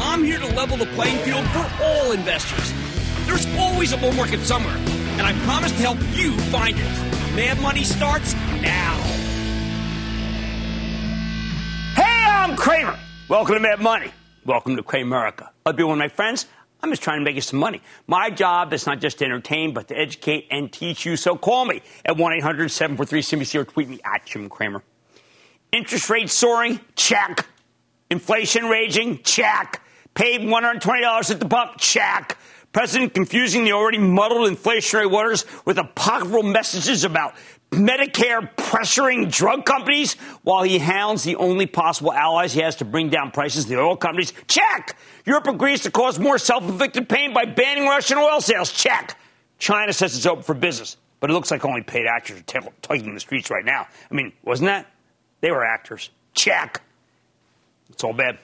I'm here to level the playing field for all investors. There's always a bull market somewhere, and I promise to help you find it. Mad Money starts now. Hey, I'm Cramer. Welcome to Mad Money. Welcome to Cramerica. I'll be one of my friends. I'm just trying to make you some money. My job is not just to entertain, but to educate and teach you. So call me at 1-800-743-CNBC or tweet me at Jim Cramer. Interest rates soaring? Check. Inflation raging? Check. Paid $120 at the pump? Check. President confusing the already muddled inflationary waters with apocryphal messages about Medicare pressuring drug companies while he hounds the only possible allies he has to bring down prices, the oil companies. Check. Europe agrees to cause more self-inflicted pain by banning Russian oil sales. Check. China says it's open for business, but it looks like only paid actors are taking the streets right now. I mean, wasn't that? They were actors. Check. It's all bad.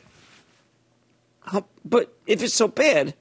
But if it's so bad,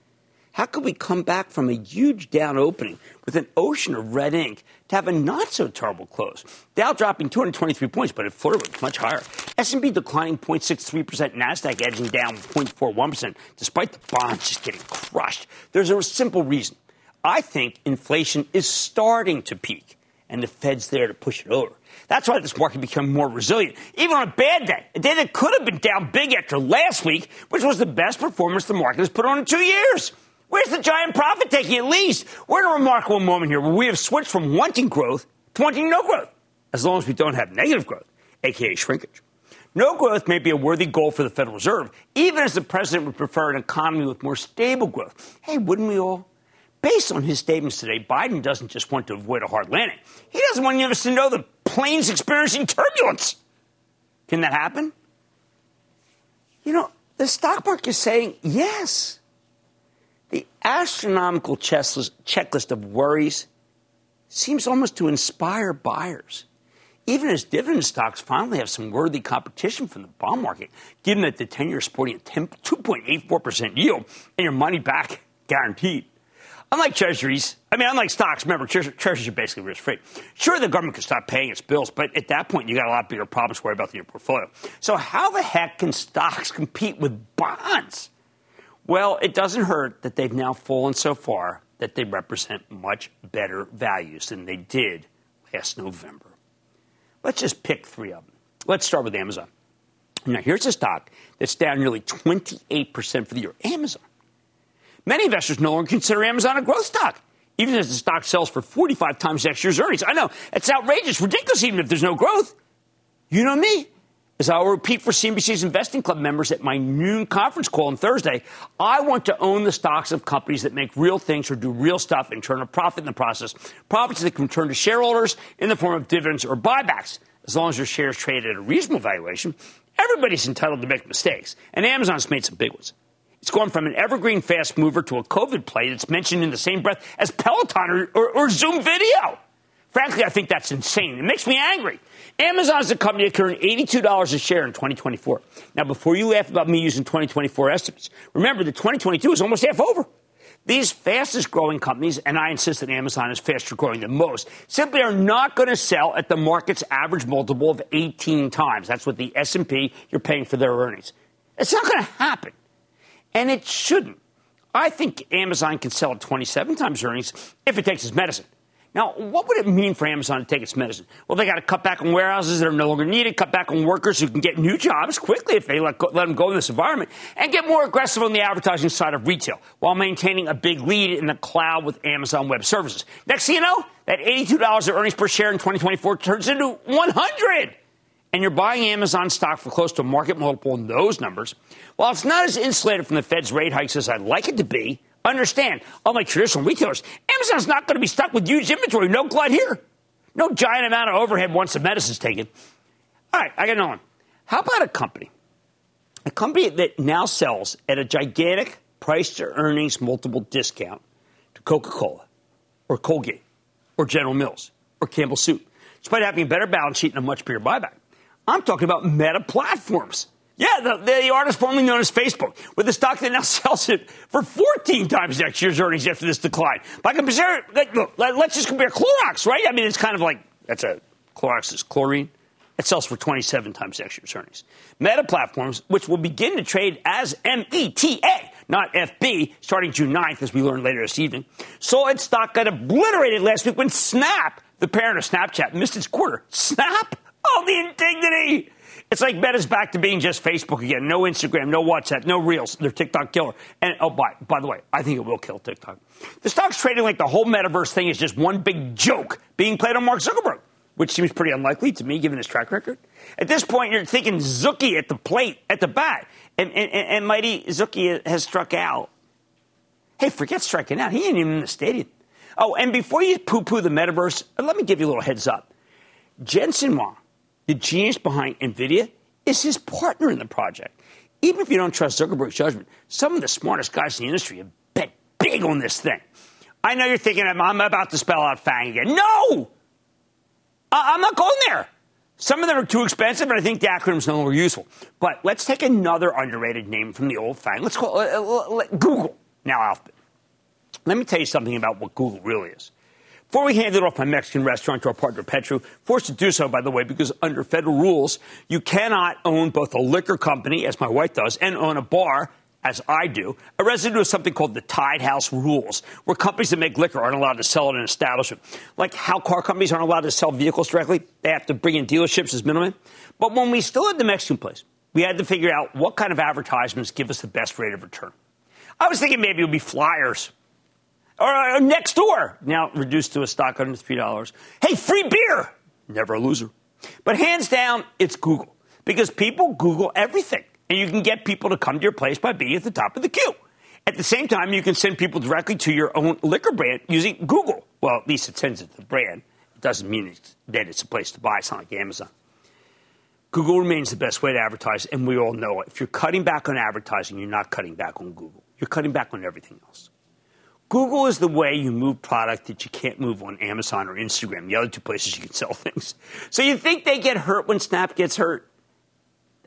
how could we come back from a huge down opening with an ocean of red ink to have a not-so-terrible close? Dow dropping 223 points, but it flirted much higher. S&P declining 0.63%, Nasdaq edging down 0.41%, despite the bonds just getting crushed. There's a simple reason. I think inflation is starting to peak, and the Fed's there to push it over. That's why this market became more resilient, even on a bad day, a day that could have been down big after last week, which was the best performance the market has put on in 2 years. Where's the giant profit-taking at least? We're in a remarkable moment here where we have switched from wanting growth to wanting no growth, as long as we don't have negative growth, a.k.a. shrinkage. No growth may be a worthy goal for the Federal Reserve, even as the president would prefer an economy with more stable growth. Hey, wouldn't we all? Based on his statements today, Biden doesn't just want to avoid a hard landing. He doesn't want us to know the plane's experiencing turbulence. Can that happen? You know, the stock market is saying yes. The astronomical checklist of worries seems almost to inspire buyers, even as dividend stocks finally have some worthy competition from the bond market, given that the 10-year is sporting a 2.84% yield and your money back guaranteed. Unlike stocks, remember, treasuries are basically risk-free. Sure, the government could stop paying its bills, but at that point, you got a lot bigger problems to worry about in your portfolio. So how the heck can stocks compete with bonds? Well, it doesn't hurt that they've now fallen so far that they represent much better values than they did last November. Let's just pick three of them. Let's start with Amazon. Now, here's a stock that's down nearly 28% for the year, Amazon. Many investors no longer consider Amazon a growth stock, even as the stock sells for 45 times next year's earnings. I know, it's outrageous, ridiculous, even if there's no growth. You know me. As I will repeat for CNBC's Investing Club members at my noon conference call on Thursday, I want to own the stocks of companies that make real things or do real stuff and turn a profit in the process, profits that can return to shareholders in the form of dividends or buybacks. As long as your shares trade at a reasonable valuation, everybody's entitled to make mistakes, and Amazon's made some big ones. It's gone from an evergreen fast mover to a COVID play that's mentioned in the same breath as Peloton or Zoom video. Frankly, I think that's insane. It makes me angry. Amazon is a company that can earn $82 a share in 2024. Now, before you laugh about me using 2024 estimates, remember that 2022 is almost half over. These fastest growing companies, and I insist that Amazon is faster growing than most, simply are not going to sell at the market's average multiple of 18 times. That's what the S&P you're paying for their earnings. It's not going to happen. And it shouldn't. I think Amazon can sell at 27 times earnings if it takes its medicine. Now, what would it mean for Amazon to take its medicine? Well, they got to cut back on warehouses that are no longer needed, cut back on workers who can get new jobs quickly if they let them go in this environment, and get more aggressive on the advertising side of retail while maintaining a big lead in the cloud with Amazon Web Services. Next thing you know, that $82 of earnings per share in 2024 turns into $100. And you're buying Amazon stock for close to a market multiple in those numbers. While it's not as insulated from the Fed's rate hikes as I'd like it to be, understand, unlike traditional retailers, Amazon's not going to be stuck with huge inventory. No glut here. No giant amount of overhead once the medicine's taken. All right, I got another one. How about a company? A company that now sells at a gigantic price-to-earnings multiple discount to Coca-Cola or Colgate or General Mills or Campbell Soup, despite having a better balance sheet and a much bigger buyback. I'm talking about Meta Platforms. Yeah, the artist formerly known as Facebook, with a stock that now sells it for 14 times next year's earnings after this decline. By comparison, let's just compare Clorox, right? I mean, it's kind of like, Clorox is chlorine. It sells for 27 times next year's earnings. Meta Platforms, which will begin to trade as META, not FB, starting June 9th, as we learned later this evening, saw its stock got obliterated last week when Snap, the parent of Snapchat, missed its quarter. Snap? Oh, the indignity! It's like Meta's back to being just Facebook again. No Instagram, no WhatsApp, no Reels. They're TikTok killer. And, oh, by the way, I think it will kill TikTok. The stock's trading like the whole metaverse thing is just one big joke being played on Mark Zuckerberg, which seems pretty unlikely to me, given his track record. At this point, you're thinking Zucky at the plate, at the bat. And mighty Zucky has struck out. Hey, forget striking out. He ain't even in the stadium. Oh, and before you poo-poo the metaverse, let me give you a little heads up. Jensen Ma, the genius behind NVIDIA, is his partner in the project. Even if you don't trust Zuckerberg's judgment, some of the smartest guys in the industry have bet big on this thing. I know you're thinking, I'm about to spell out FANG again. No! I'm not going there. Some of them are too expensive, and I think the acronym's no longer useful. But let's take another underrated name from the old FANG. Let's call it Google, now Alphabet. Let me tell you something about what Google really is. Before we handed off my Mexican restaurant to our partner, Petru, forced to do so, by the way, because under federal rules, you cannot own both a liquor company, as my wife does, and own a bar, as I do, a residue of something called the Tide House Rules, where companies that make liquor aren't allowed to sell it in an establishment. Like how car companies aren't allowed to sell vehicles directly, they have to bring in dealerships as middlemen. But when we still had the Mexican place, we had to figure out what kind of advertisements give us the best rate of return. I was thinking maybe it would be flyers. Or next door, now reduced to a stock under $3. Hey, free beer. Never a loser. But hands down, it's Google. Because people Google everything. And you can get people to come to your place by being at the top of the queue. At the same time, you can send people directly to your own liquor brand using Google. Well, at least it sends it to the brand. It doesn't mean that it's a place to buy. It's not like Amazon. Google remains the best way to advertise, and we all know it. If you're cutting back on advertising, you're not cutting back on Google. You're cutting back on everything else. Google is the way you move product that you can't move on Amazon or Instagram, the other two places you can sell things. So you think they get hurt when Snap gets hurt?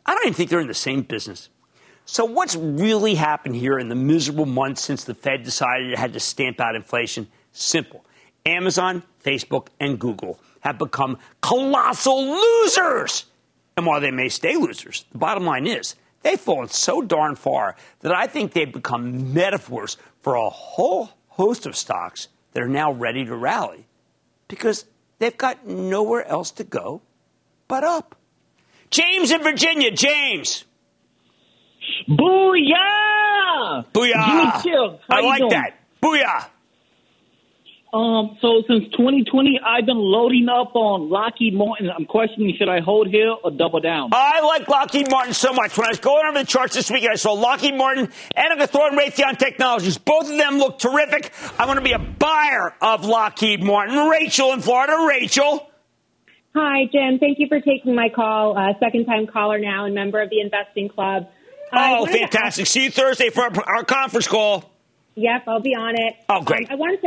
I don't even think they're in the same business. So what's really happened here in the miserable months since the Fed decided it had to stamp out inflation? Simple. Amazon, Facebook, and Google have become colossal losers. And while they may stay losers, the bottom line is they've fallen so darn far that I think they've become metaphors for a whole host of stocks that are now ready to rally because they've got nowhere else to go but up. James in Virginia. James. Booyah! Booyah! You I like doing? That. Booyah! So since 2020, I've been loading up on Lockheed Martin. I'm questioning, should I hold here or double down? I like Lockheed Martin so much. When I was going over the charts this week, I saw Lockheed Martin and Nucor and Raytheon Technologies. Both of them look terrific. I want to be a buyer of Lockheed Martin. Rachel in Florida. Rachel. Hi, Jim. Thank you for taking my call. Second-time caller now and member of the Investing Club. Oh, fantastic. See you Thursday for our conference call. Yep, I'll be on it. Oh, great. I wanted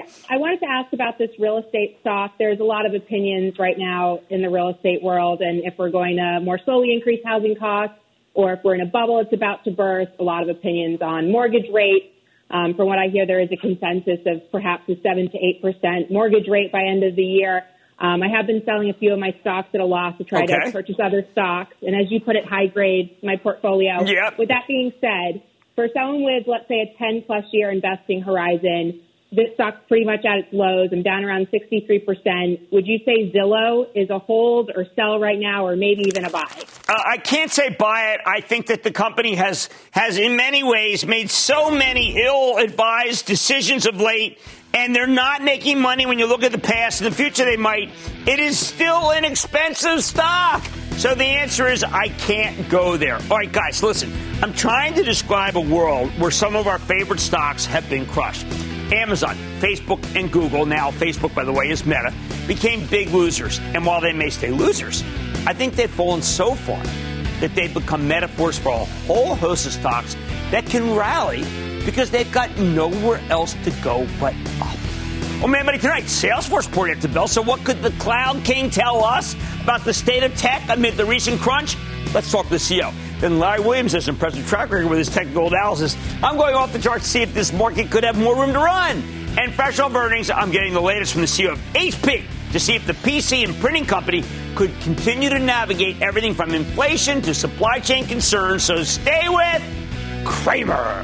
to ask about this real estate stock. There's a lot of opinions right now in the real estate world, and if we're going to more slowly increase housing costs or if we're in a bubble it's about to burst, a lot of opinions on mortgage rates. From what I hear, there is a consensus of perhaps a 7 to 8% mortgage rate by end of the year. I have been selling a few of my stocks at a loss to try to purchase other stocks. And as you put it, high grade my portfolio. Yep. With that being said, for someone with, let's say, a 10-plus year investing horizon, this stock's pretty much at its lows. I'm down around 63%. Would you say Zillow is a hold or sell right now, or maybe even a buy? I can't say buy it. I think that the company has in many ways made so many ill-advised decisions of late, and they're not making money when you look at the past. In the future, they might. It is still an expensive stock. So the answer is I can't go there. All right, guys, listen. I'm trying to describe a world where some of our favorite stocks have been crushed. Amazon, Facebook, and Google, now Facebook, by the way, is Meta, became big losers. And while they may stay losers, I think they've fallen so far that they've become metaphors for a whole host of stocks that can rally because they've got nowhere else to go but up. Oh, man, buddy, tonight, Salesforce poured at the bell. So what could the cloud king tell us about the state of tech amid the recent crunch? Let's talk to the CEO. Then Larry Williams has an impressive track record with his technical analysis. I'm going off the chart to see if this market could have more room to run. And fresh off earnings, I'm getting the latest from the CEO of HP to see if the PC and printing company could continue to navigate everything from inflation to supply chain concerns. So stay with Cramer.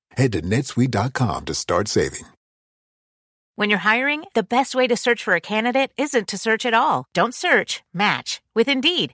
Head to netsuite.com to start saving. When you're hiring, the best way to search for a candidate isn't to search at all. Don't search, match with Indeed.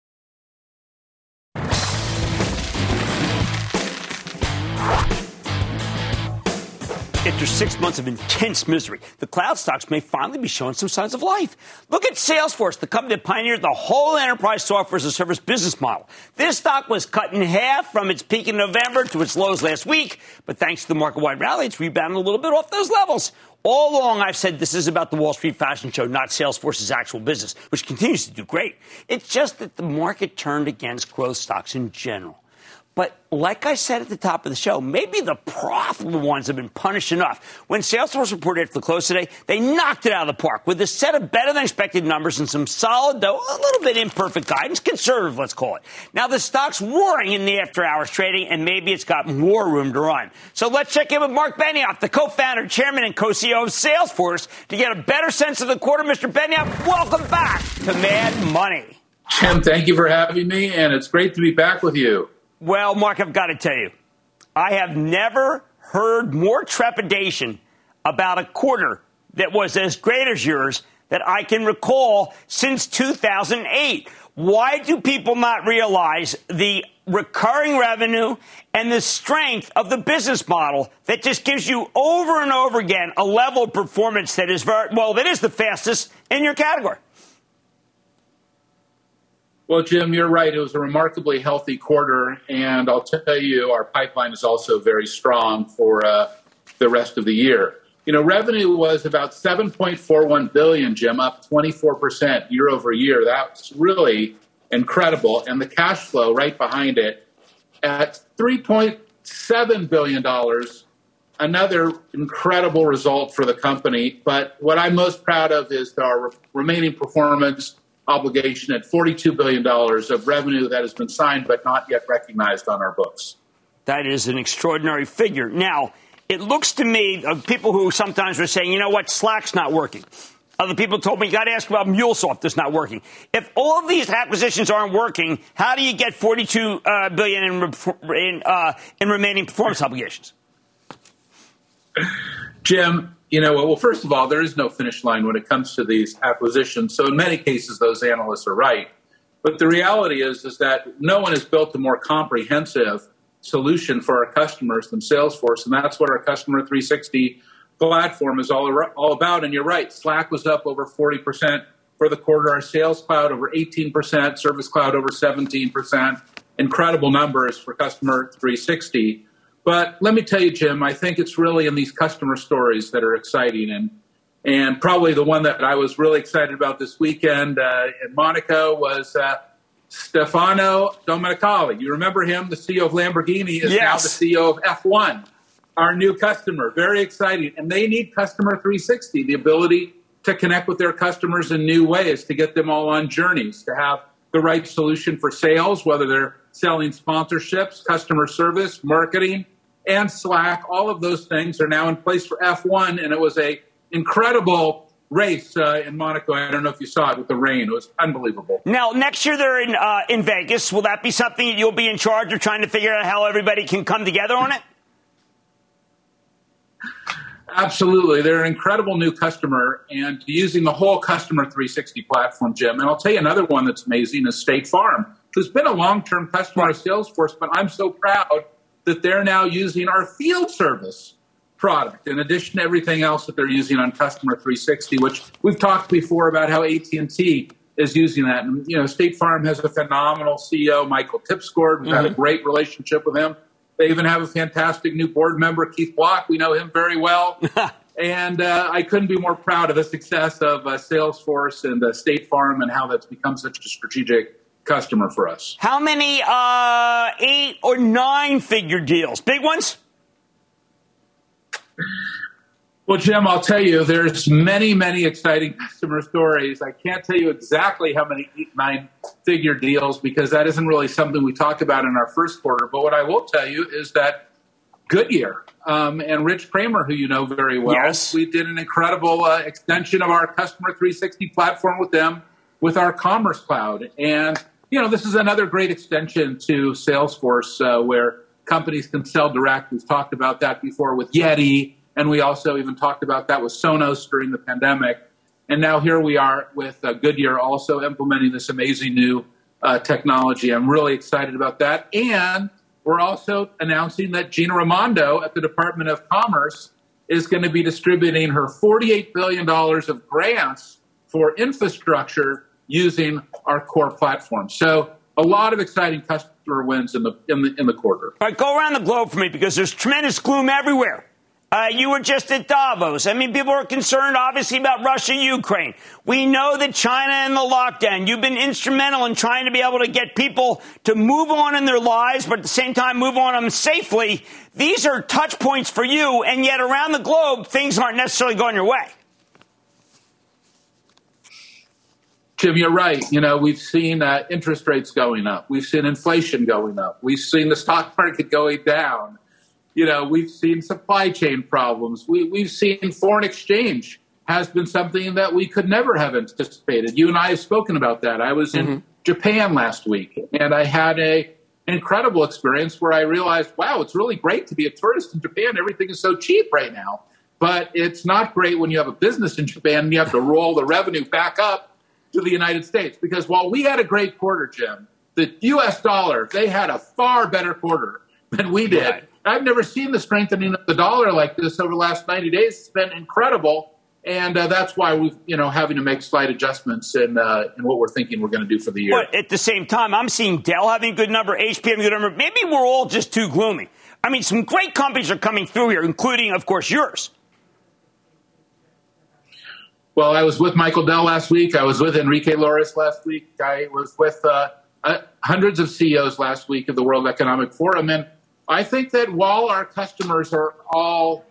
After 6 months of intense misery, the cloud stocks may finally be showing some signs of life. Look at Salesforce, the company that pioneered the whole enterprise software as a service business model. This stock was cut in half from its peak in November to its lows last week, but thanks to the market-wide rally, it's rebounded a little bit off those levels. All along, I've said this is about the Wall Street fashion show, not Salesforce's actual business, which continues to do great. It's just that the market turned against growth stocks in general. But like I said at the top of the show, maybe the profitable ones have been punished enough. When Salesforce reported after the close today, they knocked it out of the park with a set of better-than-expected numbers and some solid, though a little bit imperfect guidance, conservative, let's call it. Now the stock's roaring in the after-hours trading, and maybe it's got more room to run. So let's check in with Mark Benioff, the co-founder, chairman, and co-CEO of Salesforce, to get a better sense of the quarter. Mr. Benioff, welcome back to Mad Money. Jim, thank you for having me, and it's great to be back with you. Well, Mark, I've got to tell you, I have never heard more trepidation about a quarter that was as great as yours that I can recall since 2008. Why do people not realize the recurring revenue and the strength of the business model that just gives you over and over again a level of performance that is very, well, that is the fastest in your category? Well, Jim, you're right. It was a remarkably healthy quarter. And I'll tell you, our pipeline is also very strong for the rest of the year. You know, revenue was about $7.41 billion, Jim, up 24% year over year. That's really incredible. And the cash flow right behind it at $3.7 billion, another incredible result for the company. But what I'm most proud of is our remaining performance obligation at $42 billion of revenue that has been signed but not yet recognized on our books. That is an extraordinary figure. Now, it looks to me, people who sometimes were saying, you know what, Slack's not working. Other people told me, you got to ask about MuleSoft that's not working. If all of these acquisitions aren't working, how do you get $42 billion in remaining performance obligations? Jim, you know, well, first of all, there is no finish line when it comes to these acquisitions. So in many cases, those analysts are right. But the reality is that no one has built a more comprehensive solution for our customers than Salesforce, and that's what our Customer 360 platform is all about. And you're right, Slack was up over 40% for the quarter, our Sales Cloud over 18%, Service Cloud over 17%. Incredible numbers for Customer 360. But let me tell you, Jim, I think it's really in these customer stories that are exciting. And probably the one that I was really excited about this weekend in Monaco was Stefano Domenicali. You remember him, the CEO of Lamborghini, is now the CEO of F1, our new customer. Very exciting. And they need Customer 360, the ability to connect with their customers in new ways, to get them all on journeys, to have the right solution for sales, whether they're selling sponsorships, customer service, marketing, and Slack. All of those things are now in place for F1, and it was an incredible race in Monaco. I don't know if you saw it with the rain. It was unbelievable. Now, next year they're in Vegas. Will that be something you'll be in charge of, trying to figure out how everybody can come together on it? Absolutely. They're an incredible new customer and using the whole Customer 360 platform, Jim. And I'll tell you another one that's amazing is State Farm, who's been a long-term customer of Salesforce, but I'm so proud that they're now using our field service product, in addition to everything else that they're using on Customer 360, which we've talked before about how AT&T is using that. And, you know, State Farm has a phenomenal CEO, Michael Tipsgord. We've had a great relationship with him. They even have a fantastic new board member, Keith Block. We know him very well. And I couldn't be more proud of the success of Salesforce and State Farm and how that's become such a strategic customer for us. How many 8 or 9 figure deals? Big ones? Well, Jim, I'll tell you, there's many, many exciting customer stories. I can't tell you exactly how many 8, 9-figure deals because that isn't really something we talked about in our first quarter. But what I will tell you is that Goodyear and Rich Cramer, who you know very well, we did an incredible extension of our Customer 360 platform with them with our Commerce Cloud. And, you know, this is another great extension to Salesforce where companies can sell direct. We've talked about that before with Yeti, and we also even talked about that with Sonos during the pandemic. And now here we are with Goodyear also implementing this amazing new technology. I'm really excited about that. And we're also announcing that Gina Raimondo at the Department of Commerce is going to be distributing her $48 billion of grants for infrastructure using our core platform. So a lot of exciting customers wins in the quarter. All right, go around the globe for me because there's tremendous gloom everywhere. You were just at Davos. I mean, people are concerned, obviously, about Russia, Ukraine. We know that China and the lockdown. You've been instrumental in trying to be able to get people to move on in their lives, but at the same time, move on them safely. These are touch points for you, and yet around the globe, things aren't necessarily going your way. Jim, you're right. You know, we've seen interest rates going up. We've seen inflation going up. We've seen the stock market going down. You know, we've seen supply chain problems. We've seen foreign exchange has been something that we could never have anticipated. You and I have spoken about that. I was in Japan last week, and I had an incredible experience where I realized, wow, it's really great to be a tourist in Japan. Everything is so cheap right now. But it's not great when you have a business in Japan and you have to roll the revenue back up to the United States. Because while we had a great quarter, Jim, the U.S. dollar, they had a far better quarter than we did. Right. I've never seen the strengthening of the dollar like this over the last 90 days. It's been incredible. And that's why we're having to make slight adjustments in what we're thinking we're going to do for the year. But at the same time, I'm seeing Dell having a good number, HP having a good number. Maybe we're all just too gloomy. I mean, some great companies are coming through here, including, of course, yours. Well, I was with Michael Dell last week. I was with Enrique Lores last week. I was with hundreds of CEOs last week of the World Economic Forum. And I think that while our customers are all,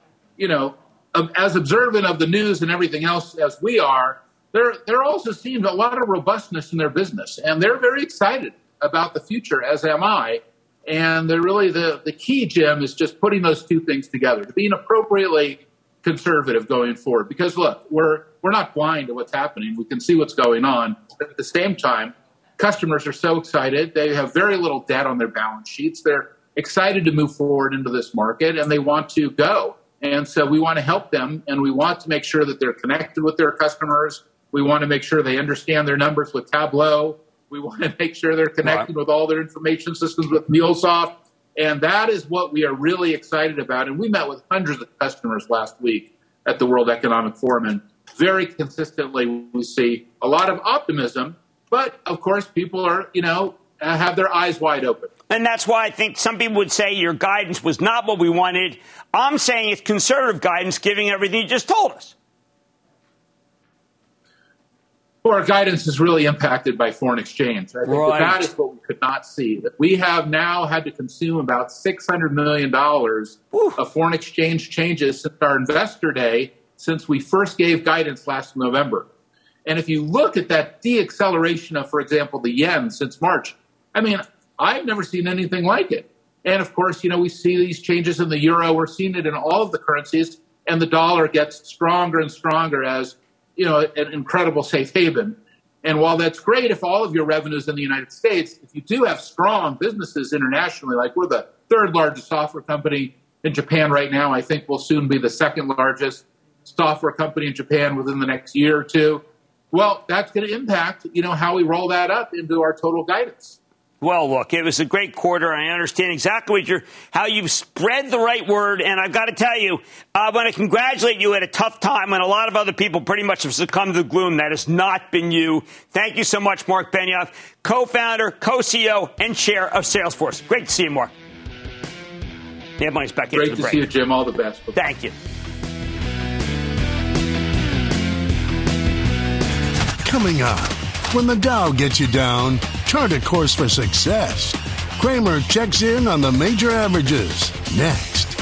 as observant of the news and everything else as we are, there also seems a lot of robustness in their business. And they're very excited about the future, as am I. And they're really the key, Jim, is just putting those two things together, being appropriately conservative going forward. Because, look, we're not blind to what's happening. We can see what's going on. But at the same time, customers are so excited. They have very little debt on their balance sheets. They're excited to move forward into this market, and they want to go. And so we want to help them, and we want to make sure that they're connected with their customers. We want to make sure they understand their numbers with Tableau. We want to make sure they're connected with all their information systems with MuleSoft. And that is what we are really excited about. And we met with hundreds of customers last week at the World Economic Forum, and very consistently we see a lot of optimism. But, of course, people are, have their eyes wide open. And that's why I think some people would say your guidance was not what we wanted. I'm saying it's conservative guidance, giving everything you just told us. Well, our guidance is really impacted by foreign exchange. I think that is what we could not see. That we have now had to consume about $600 million of foreign exchange changes since our investor day, since we first gave guidance last November. And if you look at that deacceleration of, for example, the yen since March, I mean, I've never seen anything like it. And, of course, we see these changes in the euro. We're seeing it in all of the currencies. And the dollar gets stronger and stronger as, an incredible safe haven. And while that's great if all of your revenues in the United States, if you do have strong businesses internationally, like we're the third largest software company in Japan right now. I think we'll soon be the second largest software company in Japan within the next year or two. Well, that's going to impact, how we roll that up into our total guidance. Well, look, it was a great quarter. I understand exactly what how you've spread the right word. And I've got to tell you, I want to congratulate you at a tough time when a lot of other people pretty much have succumbed to the gloom. That has not been you. Thank you so much, Mark Benioff, co-founder, co-CEO, and chair of Salesforce. Great to see you, Mark. Mad Money's back into the break. Great to see you, Jim. All the best. Thank you. Coming up, when the Dow gets you down, chart a course for success. Cramer checks in on the major averages next.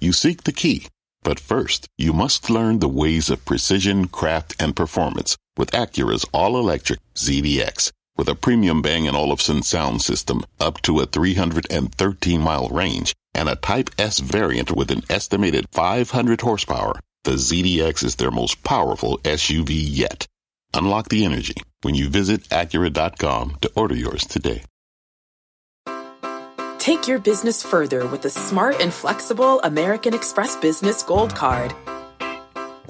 You seek the key, but first, you must learn the ways of precision, craft, and performance with Acura's all-electric ZDX. With a premium Bang & Olufsen sound system, up to a 313-mile range, and a Type S variant with an estimated 500 horsepower, the ZDX is their most powerful SUV yet. Unlock the energy when you visit Acura.com to order yours today. Take your business further with the smart and flexible American Express Business Gold Card.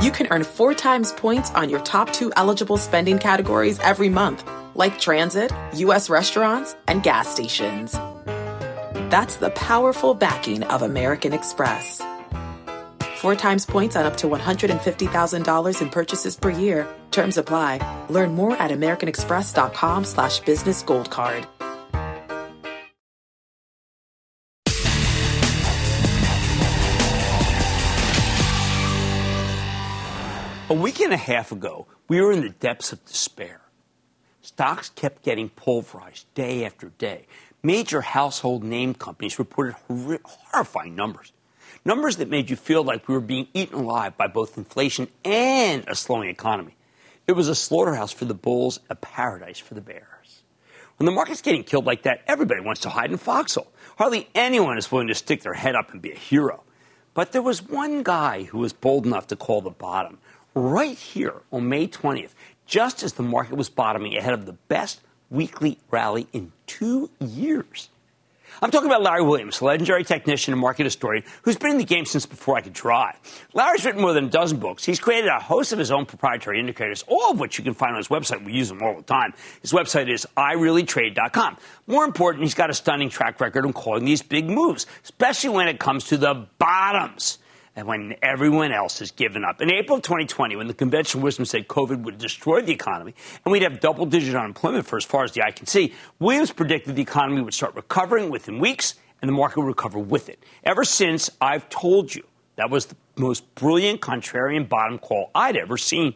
You can earn 4 times points on your top 2 eligible spending categories every month, like transit, U.S. restaurants, and gas stations. That's the powerful backing of American Express. 4 times points on up to $150,000 in purchases per year. Terms apply. Learn more at americanexpress.com/businessgoldcard. A week and a half ago, we were in the depths of despair. Stocks kept getting pulverized day after day. Major household name companies reported horrifying numbers. Numbers that made you feel like we were being eaten alive by both inflation and a slowing economy. It was a slaughterhouse for the bulls, a paradise for the bears. When the market's getting killed like that, everybody wants to hide in a foxhole. Hardly anyone is willing to stick their head up and be a hero. But there was one guy who was bold enough to call the bottom right here on May 20th, just as the market was bottoming ahead of the best weekly rally in 2 years. I'm talking about Larry Williams, a legendary technician and market historian who's been in the game since before I could drive. Larry's written more than a dozen books. He's created a host of his own proprietary indicators, all of which you can find on his website. We use them all the time. His website is ireallytrade.com. More important, he's got a stunning track record on calling these big moves, especially when it comes to the bottoms and when everyone else has given up. In April of 2020, when the conventional wisdom said COVID would destroy the economy and we'd have double-digit unemployment for as far as the eye can see, Williams predicted the economy would start recovering within weeks and the market would recover with it. Ever since, I've told you, that was the most brilliant contrarian bottom call I'd ever seen.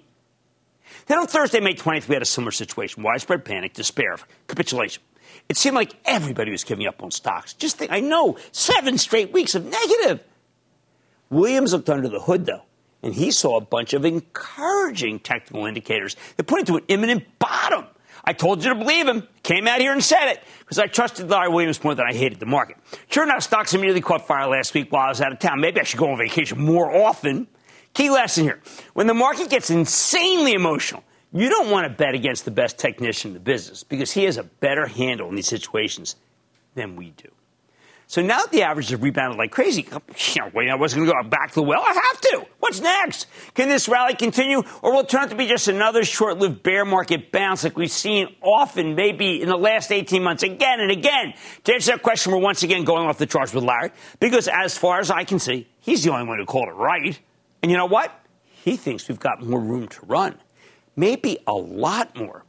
Then on Thursday, May 20th, we had a similar situation, widespread panic, despair, capitulation. It seemed like everybody was giving up on stocks. Just think, I know, 7 straight weeks of negative. Williams looked under the hood, though, and he saw a bunch of encouraging technical indicators that pointed to an imminent bottom. I told you to believe him. Came out here and said it because I trusted Larry Williams more than I hated the market. Sure enough, stocks immediately caught fire last week while I was out of town. Maybe I should go on vacation more often. Key lesson here. When the market gets insanely emotional, you don't want to bet against the best technician in the business because he has a better handle in these situations than we do. So now that the averages have rebounded like crazy, wait, I wasn't going to go back to the well. I have to. What's next? Can this rally continue, or will it turn out to be just another short-lived bear market bounce like we've seen often, maybe in the last 18 months, again and again? To answer that question, we're once again going off the charts with Larry, because as far as I can see, he's the only one who called it right. And you know what? He thinks we've got more room to run, maybe a lot more.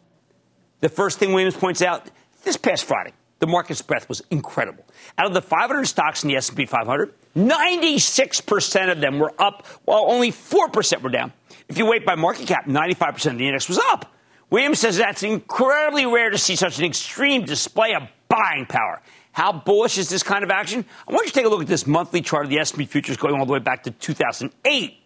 The first thing Williams points out, this past Friday, the market's breadth was incredible. Out of the 500 stocks in the S&P 500, 96% of them were up, while only 4% were down. If you weight by market cap, 95% of the index was up. Williams says that's incredibly rare to see such an extreme display of buying power. How bullish is this kind of action? I want you to take a look at this monthly chart of the S&P futures going all the way back to 2008.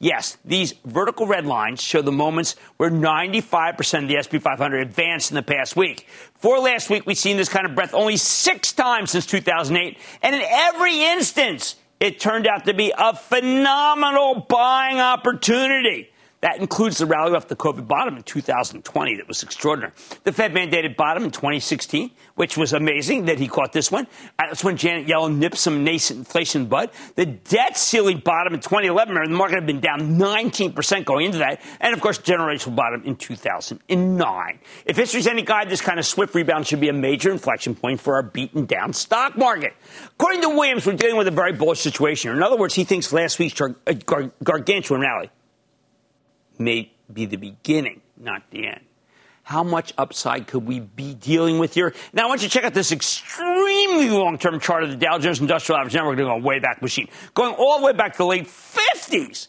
Yes, these vertical red lines show the moments where 95% of the S&P 500 advanced in the past week. For last week, we've seen this kind of breadth only 6 times since 2008. And in every instance, it turned out to be a phenomenal buying opportunity. That includes the rally off the COVID bottom in 2020 that was extraordinary. The Fed-mandated bottom in 2016, which was amazing that he caught this one. That's when Janet Yellen nipped some nascent inflation bud. The debt ceiling bottom in 2011, the market had been down 19% going into that. And, of course, generational bottom in 2009. If history's any guide, this kind of swift rebound should be a major inflection point for our beaten-down stock market. According to Williams, we're dealing with a very bullish situation. In other words, he thinks last week's gargantuan rally may be the beginning, not the end. How much upside could we be dealing with here? Now, I want you to check out this extremely long-term chart of the Dow Jones Industrial Average. Now we're going to go way back machine, going all the way back to the late 50s.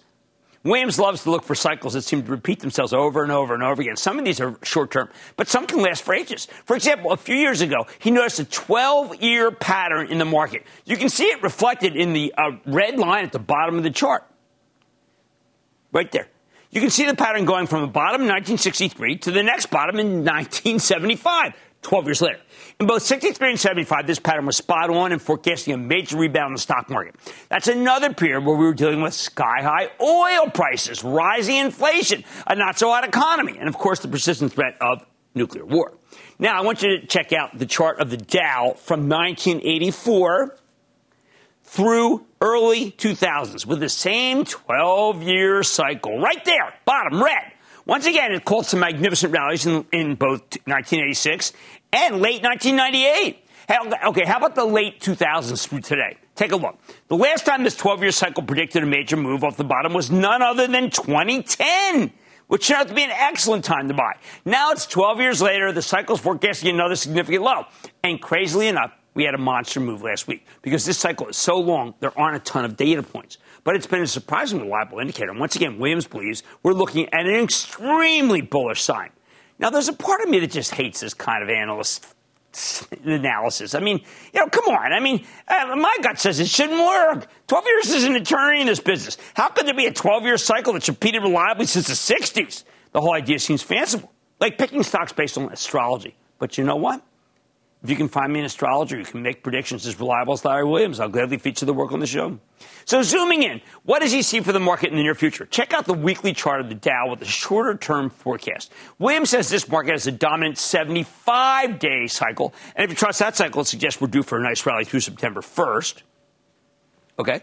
Williams loves to look for cycles that seem to repeat themselves over and over and over again. Some of these are short-term, but some can last for ages. For example, a few years ago, he noticed a 12-year pattern in the market. You can see it reflected in the red line at the bottom of the chart. Right there. You can see the pattern going from the bottom in 1963 to the next bottom in 1975, 12 years later. In both 63 and 75, this pattern was spot on and forecasting a major rebound in the stock market. That's another period where we were dealing with sky-high oil prices, rising inflation, a not-so-hot economy, and, of course, the persistent threat of nuclear war. Now, I want you to check out the chart of the Dow from 1984 through early 2000s with the same 12-year cycle right there, bottom red. Once again, it called some magnificent rallies in both 1986 and late 1998. Okay, how about the late 2000s through today? Take a look. The last time this 12-year cycle predicted a major move off the bottom was none other than 2010. Which turned out to be an excellent time to buy. Now it's 12 years later, the cycle's forecasting another significant low. And crazily enough, we had a monster move last week because this cycle is so long, there aren't a ton of data points. But it's been a surprisingly reliable indicator. And once again, Williams believes we're looking at an extremely bullish sign. Now, there's a part of me that just hates this kind of analysis. I mean, come on. I mean, my gut says it shouldn't work. 12 years is an eternity in this business. How could there be a 12-year cycle that's repeated reliably since the 60s? The whole idea seems fanciful, like picking stocks based on astrology. But you know what? If you can find me an astrologer who can make predictions as reliable as Larry Williams, I'll gladly feature the work on the show. So zooming in, what does he see for the market in the near future? Check out the weekly chart of the Dow with a shorter-term forecast. Williams says this market has a dominant 75-day cycle, and if you trust that cycle, it suggests we're due for a nice rally through September 1st. Okay?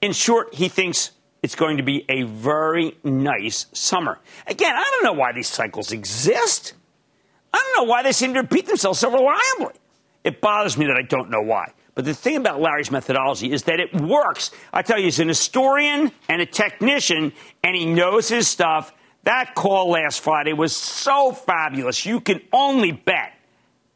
In short, he thinks it's going to be a very nice summer. Again, I don't know why these cycles exist. I don't know why they seem to repeat themselves so reliably. It bothers me that I don't know why. But the thing about Larry's methodology is that it works. I tell you, he's an historian and a technician, and he knows his stuff. That call last Friday was so fabulous. You can only bet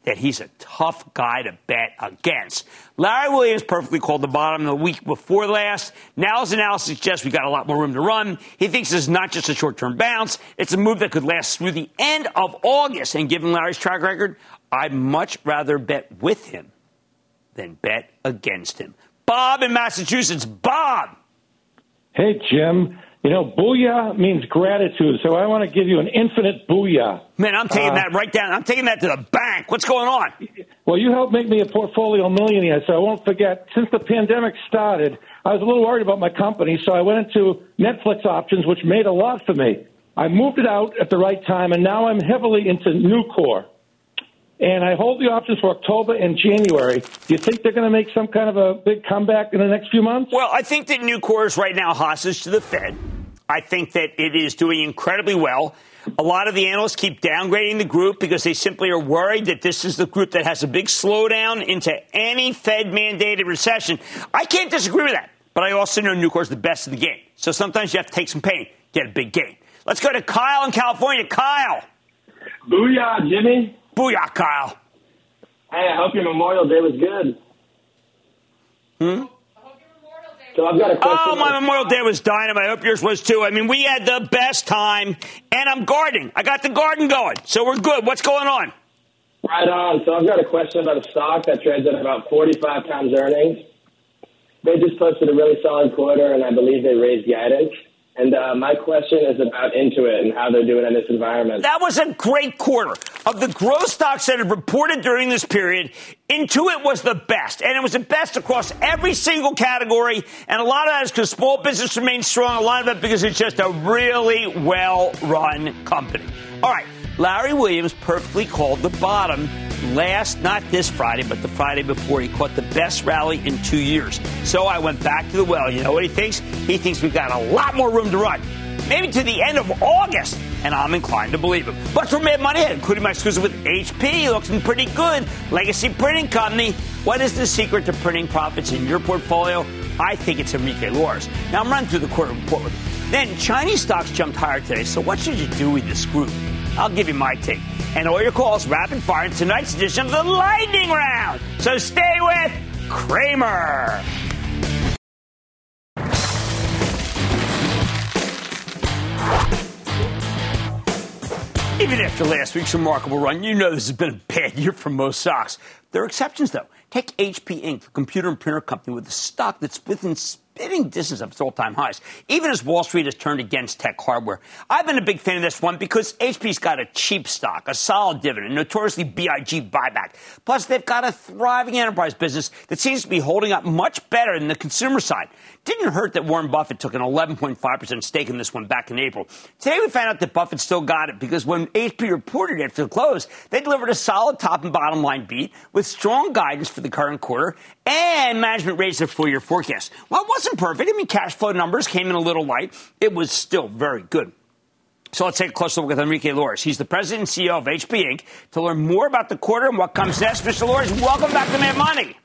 that he's a tough guy to bet against. Larry Williams perfectly called the bottom the week before last. Now his analysis suggests we've got a lot more room to run. He thinks this is not just a short-term bounce. It's a move that could last through the end of August. And given Larry's track record, I'd much rather bet with him than bet against him. Bob in Massachusetts. Bob! Hey, Jim. You know, booyah means gratitude, so I want to give you an infinite booyah. Man, I'm taking that right down. I'm taking that to the bank. What's going on? Well, you helped make me a portfolio millionaire, so I won't forget. Since the pandemic started, I was a little worried about my company, so I went into Netflix options, which made a lot for me. I moved it out at the right time, and now I'm heavily into Nucor. And I hold the options for October and January. Do you think they're going to make some kind of a big comeback in the next few months? Well, I think that Nucor is right now hostage to the Fed. I think that it is doing incredibly well. A lot of the analysts keep downgrading the group because they simply are worried that this is the group that has a big slowdown into any Fed-mandated recession. I can't disagree with that, but I also know Nucor is the best in the game. So sometimes you have to take some pain, get a big gain. Let's go to Kyle in California. Kyle. Booyah, Jimmy. Booyah, Kyle. Hey, I hope your Memorial Day was good. So I've got a question. Oh, my Memorial Day was dynamite. I hope yours was, too. I mean, we had the best time, and I'm gardening. I got the garden going, so we're good. What's going on? Right on. So I've got a question about a stock that trades at about 45 times earnings. They just posted a really solid quarter, and I believe they raised guidance. And my question is about Intuit and how they're doing in this environment. That was a great quarter. Of the growth stocks that have reported during this period, Intuit was the best. And it was the best across every single category. And a lot of that is because small business remains strong. A lot of it because it's just a really well-run company. All right. Larry Williams perfectly called the bottom last, not this Friday, but the Friday before. He caught the best rally in 2 years. So I went back to the well. You know what he thinks? He thinks we've got a lot more room to run, maybe to the end of August, and I'm inclined to believe him. But for Mad Money, including my exclusive with HP, looking pretty good. Legacy printing company. What is the secret to printing profits in your portfolio? I think it's Enrique Lores. Now, I'm running through the quarter report with him. Then, Chinese stocks jumped higher today, so what should you do with this group? I'll give you my take. And all your calls rapid fire in tonight's edition of the Lightning Round. So stay with Cramer. Even after last week's remarkable run, you know this has been a bad year for most stocks. There are exceptions, though. Take HP Inc., the computer and printer company with a stock that's within spitting distance of its all-time highs, even as Wall Street has turned against tech hardware. I've been a big fan of this one because HP's got a cheap stock, a solid dividend, notoriously BIG buyback. Plus, they've got a thriving enterprise business that seems to be holding up much better than the consumer side. Didn't hurt that Warren Buffett took an 11.5% stake in this one back in April. Today, we found out that Buffett still got it because when HP reported after the close, they delivered a solid top and bottom line beat with strong guidance for the current quarter, and management raised their full-year forecast. Well, it wasn't perfect. I mean, cash flow numbers came in a little light. It was still very good. So let's take a closer look at Enrique Lores. He's the president and CEO of HP Inc. To learn more about the quarter and what comes next, Mr. Lores, welcome back to Mad Money.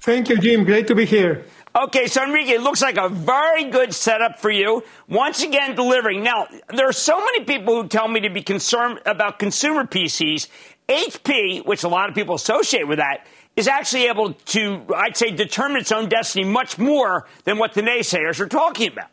Thank you, Jim. Great to be here. Okay, so Enrique, it looks like a very good setup for you. Once again, delivering. Now, there are so many people who tell me to be concerned about consumer PCs. HP, which a lot of people associate with that, is actually able to, I'd say, determine its own destiny much more than what the naysayers are talking about.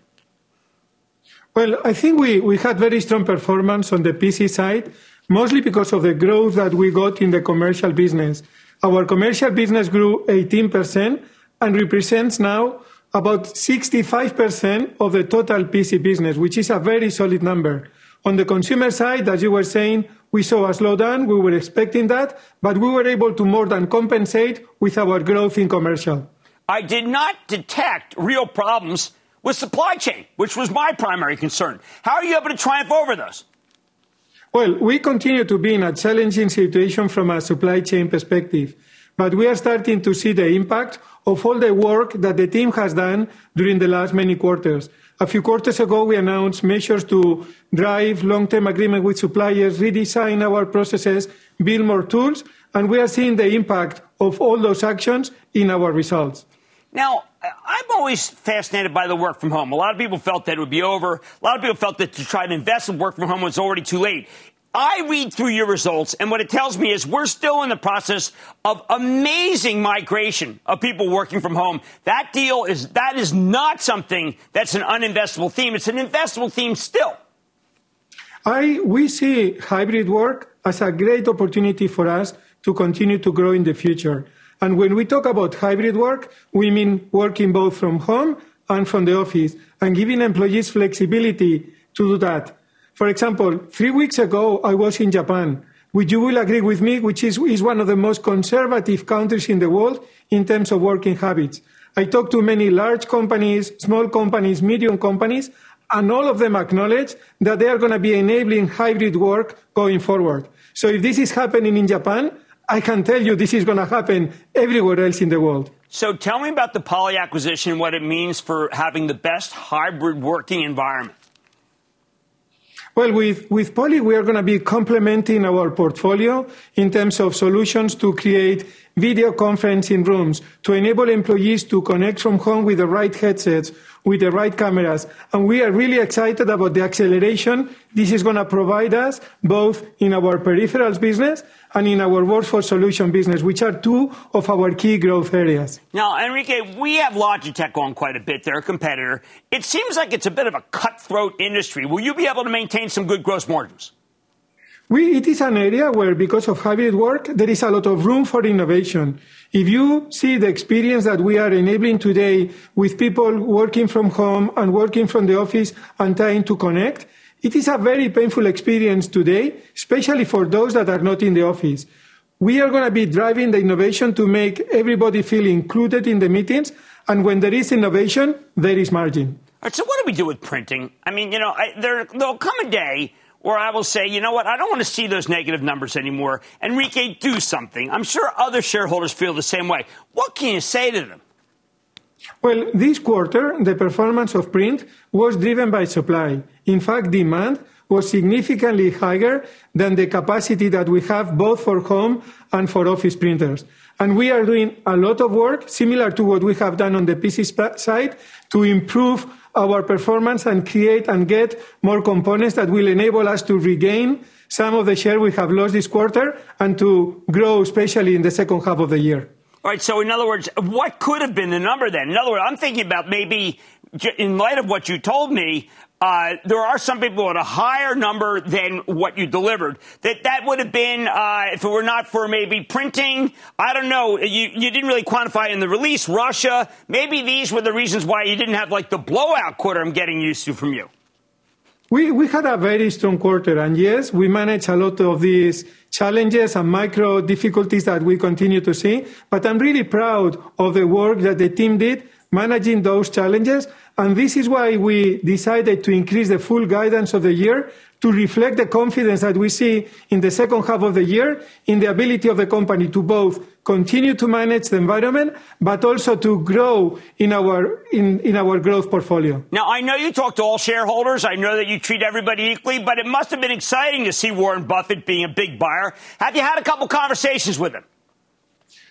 Well, I think we had very strong performance on the PC side, mostly because of the growth that we got in the commercial business. Our commercial business grew 18% and represents now about 65% of the total PC business, which is a very solid number. On the consumer side, as you were saying, We saw a slowdown. We were expecting that, but we were able to more than compensate with our growth in commercial. I did not detect real problems with supply chain, which was my primary concern. How are you able to triumph over those? Well, we continue to be in a challenging situation from a supply chain perspective, but we are starting to see the impact of all the work that the team has done during the last many quarters. A few quarters ago, we announced measures to drive long-term agreement with suppliers, redesign our processes, build more tools, and we are seeing the impact of all those actions in our results. Now, I'm always fascinated by the work from home. A lot of people felt that it would be over. A lot of people felt that to try to invest in work from home was already too late. I read through your results, and what it tells me is we're still in the process of amazing migration of people working from home. That is not something that's an uninvestable theme. It's an investable theme still. We see hybrid work as a great opportunity for us to continue to grow in the future. And when we talk about hybrid work, we mean working both from home and from the office and giving employees flexibility to do that. For example, 3 weeks ago, I was in Japan, which you will agree with me, which is one of the most conservative countries in the world in terms of working habits. I talked to many large companies, small companies, medium companies, and all of them acknowledge that they are going to be enabling hybrid work going forward. So if this is happening in Japan, I can tell you this is going to happen everywhere else in the world. So tell me about the Poly acquisition and what it means for having the best hybrid working environment. Well, with Poly, we are going to be complementing our portfolio in terms of solutions to create video conferencing rooms, to enable employees to connect from home with the right headsets, with the right cameras. And we are really excited about the acceleration this is going to provide us both in our peripherals business and in our workforce solution business, which are two of our key growth areas. Now, Enrique, we have Logitech on quite a bit. They're a competitor. It seems like it's a bit of a cutthroat industry. Will you be able to maintain some good gross margins? It is an area where, because of hybrid work, there is a lot of room for innovation. If you see the experience that we are enabling today with people working from home and working from the office and trying to connect, it is a very painful experience today, especially for those that are not in the office. We are going to be driving the innovation to make everybody feel included in the meetings. And when there is innovation, there is margin. All right, so what do we do with printing? I mean, you know, there'll come a day where I will say, you know what, I don't want to see those negative numbers anymore. Enrique, do something. I'm sure other shareholders feel the same way. What can you say to them? Well, this quarter, the performance of print was driven by supply. In fact, demand was significantly higher than the capacity that we have both for home and for office printers. And we are doing a lot of work similar to what we have done on the PC side to improve our performance and create and get more components that will enable us to regain some of the share we have lost this quarter and to grow, especially in the second half of the year. All right. So in other words, what could have been the number then? In other words, I'm thinking about maybe in light of what you told me, there are some people at a higher number than what you delivered. That would have been, if it were not for maybe printing, I don't know, you didn't really quantify in the release, Russia. Maybe these were the reasons why you didn't have like the blowout quarter I'm getting used to from you. We had a very strong quarter, and yes, we managed a lot of these challenges and micro difficulties that we continue to see, but I'm really proud of the work that the team did managing those challenges. And this is why we decided to increase the full guidance of the year to reflect the confidence that we see in the second half of the year in the ability of the company to both continue to manage the environment, but also to grow in our growth portfolio. Now, I know you talk to all shareholders. I know that you treat everybody equally, but it must have been exciting to see Warren Buffett being a big buyer. Have you had a couple conversations with him?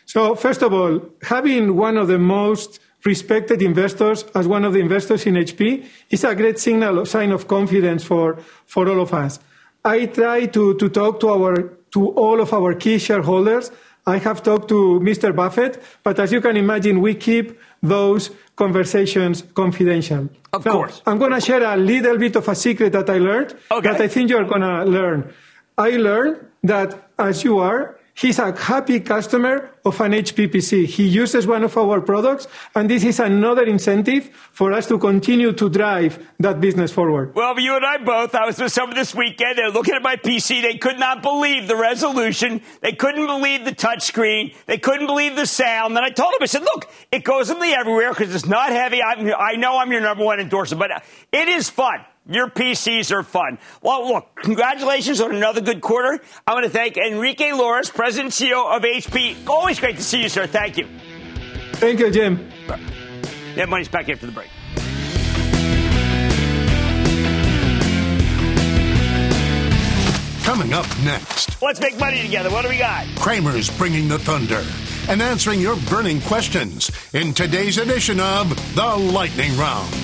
So, first of all, having one of the most respected investors as one of the investors in HP is a great sign of confidence for all of us. I try to talk to all of our key shareholders. I have talked to Mr. Buffett, but as you can imagine, we keep those conversations confidential. Of course. I'm going to share a little bit of a secret that I learned that I think you're going to learn. I learned that as you are, He's a happy customer of an HPPC. He uses one of our products, and this is another incentive for us to continue to drive that business forward. Well, you and I both. I was with someone this weekend. They're looking at my PC. They could not believe the resolution. They couldn't believe the touchscreen. They couldn't believe the sound. Then I told them, I said, look, it goes in the everywhere because it's not heavy. I know I'm your number one endorser, but it is fun. Your PCs are fun. Well, look, congratulations on another good quarter. I want to thank Enrique Lores, President and CEO of HP. Always great to see you, sir. Thank you. Thank you, Jim. That money's back after the break. Coming up next. Let's make money together. What do we got? Cramer's bringing the thunder and answering your burning questions in today's edition of The Lightning Round.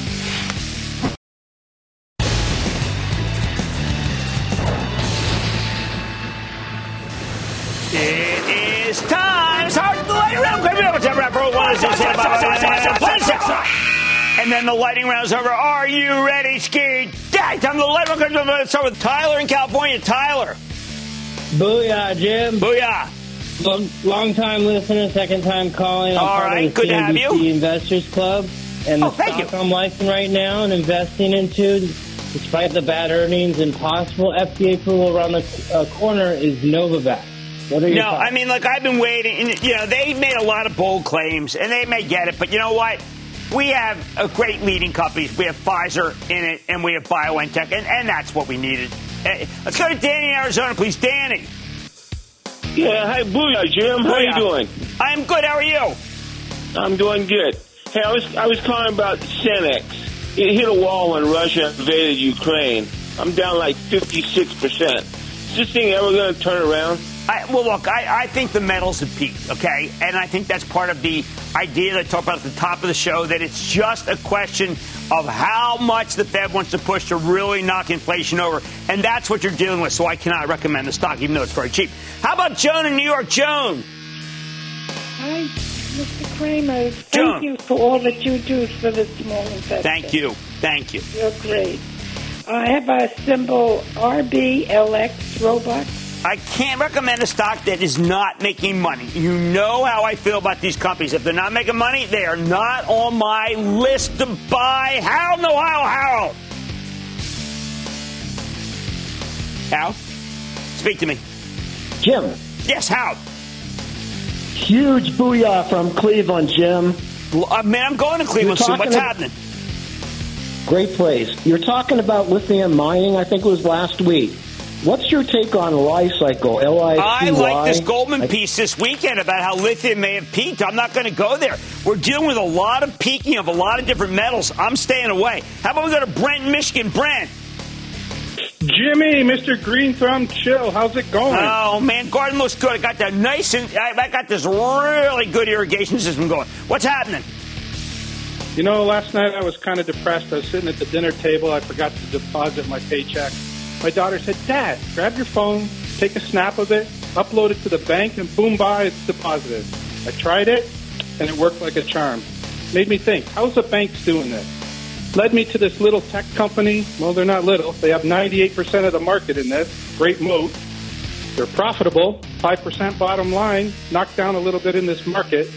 It is time. It's hard to the lightning round. And then the lightning round's over. Are you ready, Ski? Time for the lightning round. Let's start with Tyler in California. Tyler. Booyah, Jim. Booyah. Long time listener, second time calling. All right, good to have you. The Investors Club. And the stock I'm liking right now and investing into, despite the bad earnings and possible FDA approval around the corner, is Novavax. No, I mean, look, I've been waiting. And, you know, they made a lot of bold claims, and they may get it. But you know what? We have a great leading companies. We have Pfizer in it, and we have BioNTech, and that's what we needed. Let's go to Danny in Arizona, please. Danny. Yeah, hi, Booyah, Jim. How are you doing? I'm good. How are you? I'm doing good. Hey, I was calling about Cenex. It hit a wall when Russia invaded Ukraine. I'm down like 56%. Is this thing ever going to turn around? Well, look, I think the metals have peaked, okay? And I think that's part of the idea that I talked about at the top of the show, that it's just a question of how much the Fed wants to push to really knock inflation over. And that's what you're dealing with, so I cannot recommend the stock, even though it's very cheap. How about Joan in New York? Joan. Hi, Mr. Cramer. Thank you for all that you do for the small investor. Thank you. Thank you. You're great. I have a symbol RBLX, Robux. I can't recommend a stock that is not making money. You know how I feel about these companies. If they're not making money, they are not on my list to buy. Harold, no, Harold. Harold, speak to me. Jim. Yes, Harold. Huge booyah from Cleveland, Jim. Man, I'm going to Cleveland soon. What's happening? Great place. You're talking about lithium mining, I think it was last week. What's your take on Li-Cycle, L-I-C-Y? I like this Goldman piece this weekend about how lithium may have peaked. I'm not going to go there. We're dealing with a lot of peaking of a lot of different metals. I'm staying away. How about we go to Brent in Michigan? Brent. Jimmy, Mr. Green Thumb Chill, how's it going? Oh, man, garden looks good. I got that nice and I got this really good irrigation system going. What's happening? You know, last night I was kind of depressed. I was sitting at the dinner table. I forgot to deposit my paycheck. My daughter said, Dad, grab your phone, take a snap of it, upload it to the bank, and boom, bye, it's deposited. I tried it, and it worked like a charm. Made me think, how's the banks doing this? Led me to this little tech company. Well, they're not little. They have 98% of the market in this. Great moat. They're profitable, 5% bottom line, knocked down a little bit in this market.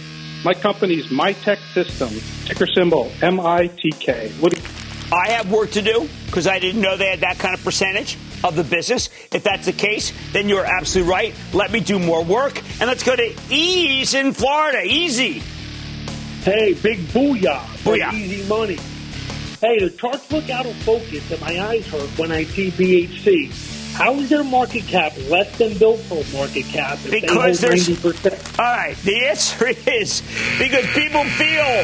My company's MyTech Systems, ticker symbol MITK. What do you think? I have work to do because I didn't know they had that kind of percentage of the business. If that's the case, then you're absolutely right. Let me do more work. And let's go to Ease in Florida. Easy. Hey, big booyah. Booyah. Easy money. Hey, the charts look out of focus and my eyes hurt when I see BHC. How is their market cap less than Billfold market cap? Because there's 90%. All right. The answer is because people feel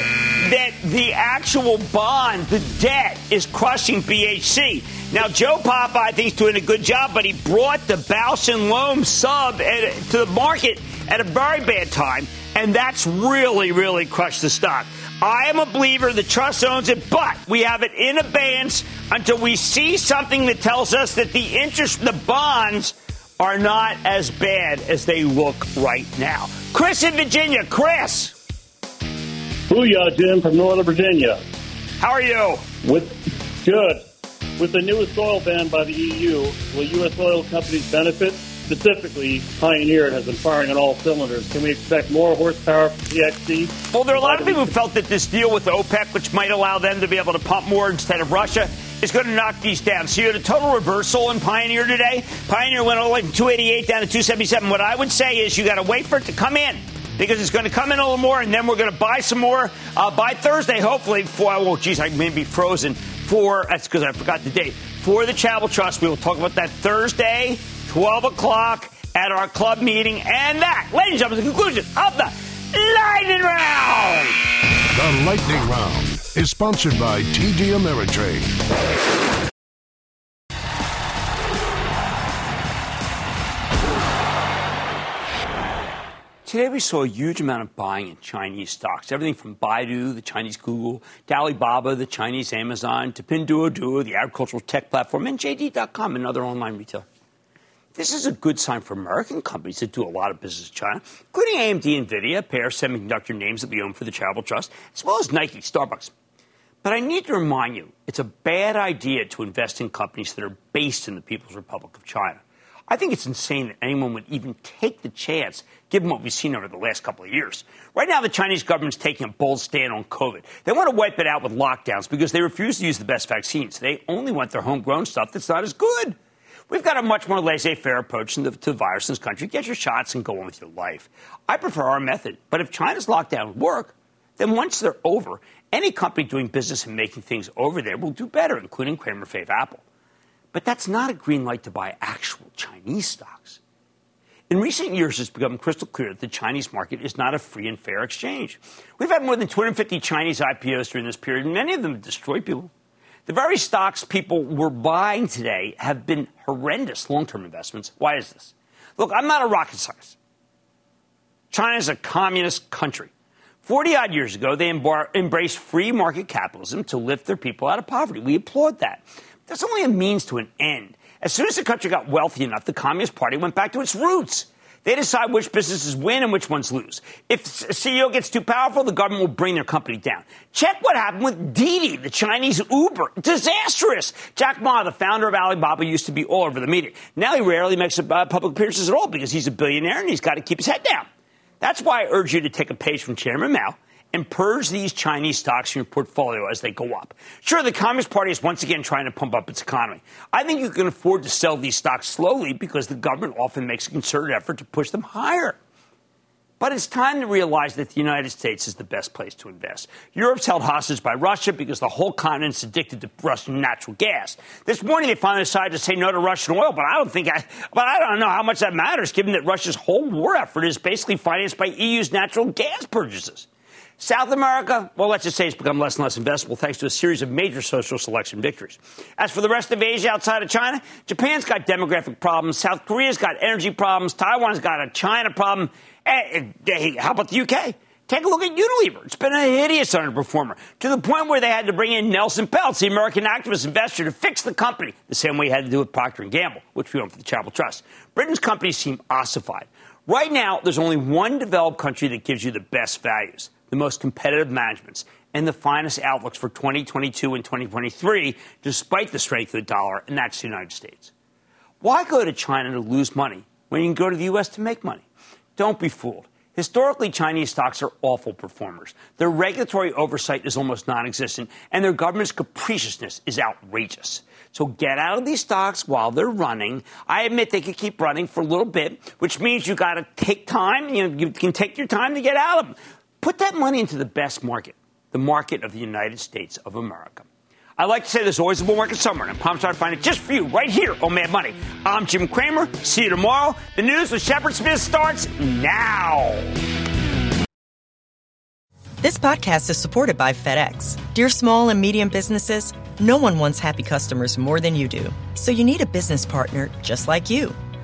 that the actual bond, the debt, is crushing BHC. Now, Joe Papa, I think, is doing a good job, but he brought the Bausch & Lomb sub to the market at a very bad time, and that's really, really crushed the stock. I am a believer the trust owns it, but we have it in abeyance until we see something that tells us that the interest, the bonds, are not as bad as they look right now. Chris in Virginia. Chris. Booyah, Jim, from Northern Virginia. How are you? Good. With the newest oil ban by the EU, will U.S. oil companies benefit? specifically, Pioneer has been firing on all cylinders. Can we expect more horsepower from PXC? Well, there are a lot of people who felt that this deal with OPEC, which might allow them to be able to pump more instead of Russia, is going to knock these down. So you had a total reversal in Pioneer today. Pioneer went all the way from 288 down to 277. What I would say is you got to wait for it to come in, because it's going to come in a little more, and then we're going to buy some more by Thursday, hopefully. I may be frozen. That's because I forgot the date. For the Chapel Trust, we will talk about that Thursday, 12 o'clock at our club meeting. And that, ladies and gentlemen, is the conclusion of the Lightning Round. The Lightning Round is sponsored by TD Ameritrade. Today we saw a huge amount of buying in Chinese stocks. Everything from Baidu, the Chinese Google, to Alibaba, the Chinese Amazon, to Pinduoduo, the agricultural tech platform, and JD.com, another online retailer. This is a good sign for American companies that do a lot of business in China, including AMD, NVIDIA, a pair of semiconductor names that we own for the Charitable Trust, as well as Nike, Starbucks. But I need to remind you, it's a bad idea to invest in companies that are based in the People's Republic of China. I think it's insane that anyone would even take the chance, given what we've seen over the last couple of years. Right now, the Chinese government's taking a bold stand on COVID. They want to wipe it out with lockdowns because they refuse to use the best vaccines. They only want their homegrown stuff that's not as good. We've got a much more laissez-faire approach to the virus in this country. Get your shots and go on with your life. I prefer our method. But if China's lockdowns work, then once they're over, any company doing business and making things over there will do better, including Cramer Fave Apple. But that's not a green light to buy actual Chinese stocks. In recent years, it's become crystal clear that the Chinese market is not a free and fair exchange. We've had more than 250 Chinese IPOs during this period, and many of them have destroyed people. The very stocks people were buying today have been horrendous long-term investments. Why is this? Look, I'm not a rocket scientist. China's a communist country. 40-odd years ago, they embraced free market capitalism to lift their people out of poverty. We applaud that. That's only a means to an end. As soon as the country got wealthy enough, the Communist Party went back to its roots. They decide which businesses win and which ones lose. If a CEO gets too powerful, the government will bring their company down. Check what happened with Didi, the Chinese Uber. Disastrous. Jack Ma, the founder of Alibaba, used to be all over the media. Now he rarely makes public appearances at all because he's a billionaire and he's got to keep his head down. That's why I urge you to take a page from Chairman Mao and purge these Chinese stocks from your portfolio as they go up. Sure, the Communist Party is once again trying to pump up its economy. I think you can afford to sell these stocks slowly because the government often makes a concerted effort to push them higher. But it's time to realize that the United States is the best place to invest. Europe's held hostage by Russia because the whole continent's addicted to Russian natural gas. This morning they finally decided to say no to Russian oil, but I don't know how much that matters given that Russia's whole war effort is basically financed by EU's natural gas purchases. South America, well, let's just say it's become less and less investable thanks to a series of major social selection victories. As for the rest of Asia outside of China, Japan's got demographic problems. South Korea's got energy problems. Taiwan's got a China problem. Hey, how about the UK? Take a look at Unilever. It's been a hideous underperformer to the point where they had to bring in Nelson Peltz, the American activist investor, to fix the company, the same way you had to do with Procter & Gamble, which we own for the Charitable Trust. Britain's companies seem ossified. Right now, there's only one developed country that gives you the best values, the most competitive managements, and the finest outlooks for 2022 and 2023, despite the strength of the dollar, and that's the United States. Why go to China to lose money when you can go to the U.S. to make money? Don't be fooled. Historically, Chinese stocks are awful performers. Their regulatory oversight is almost non-existent, and their government's capriciousness is outrageous. So get out of these stocks while they're running. I admit they could keep running for a little bit, which means you got to take time. You can take your time to get out of them. Put that money into the best market, the market of the United States of America. I like to say there's always a bull market somewhere, and I promise I'll find it just for you right here on Mad Money. I'm Jim Cramer. See you tomorrow. The news with Shepard Smith starts now. This podcast is supported by FedEx. Dear small and medium businesses, no one wants happy customers more than you do. So you need a business partner just like you.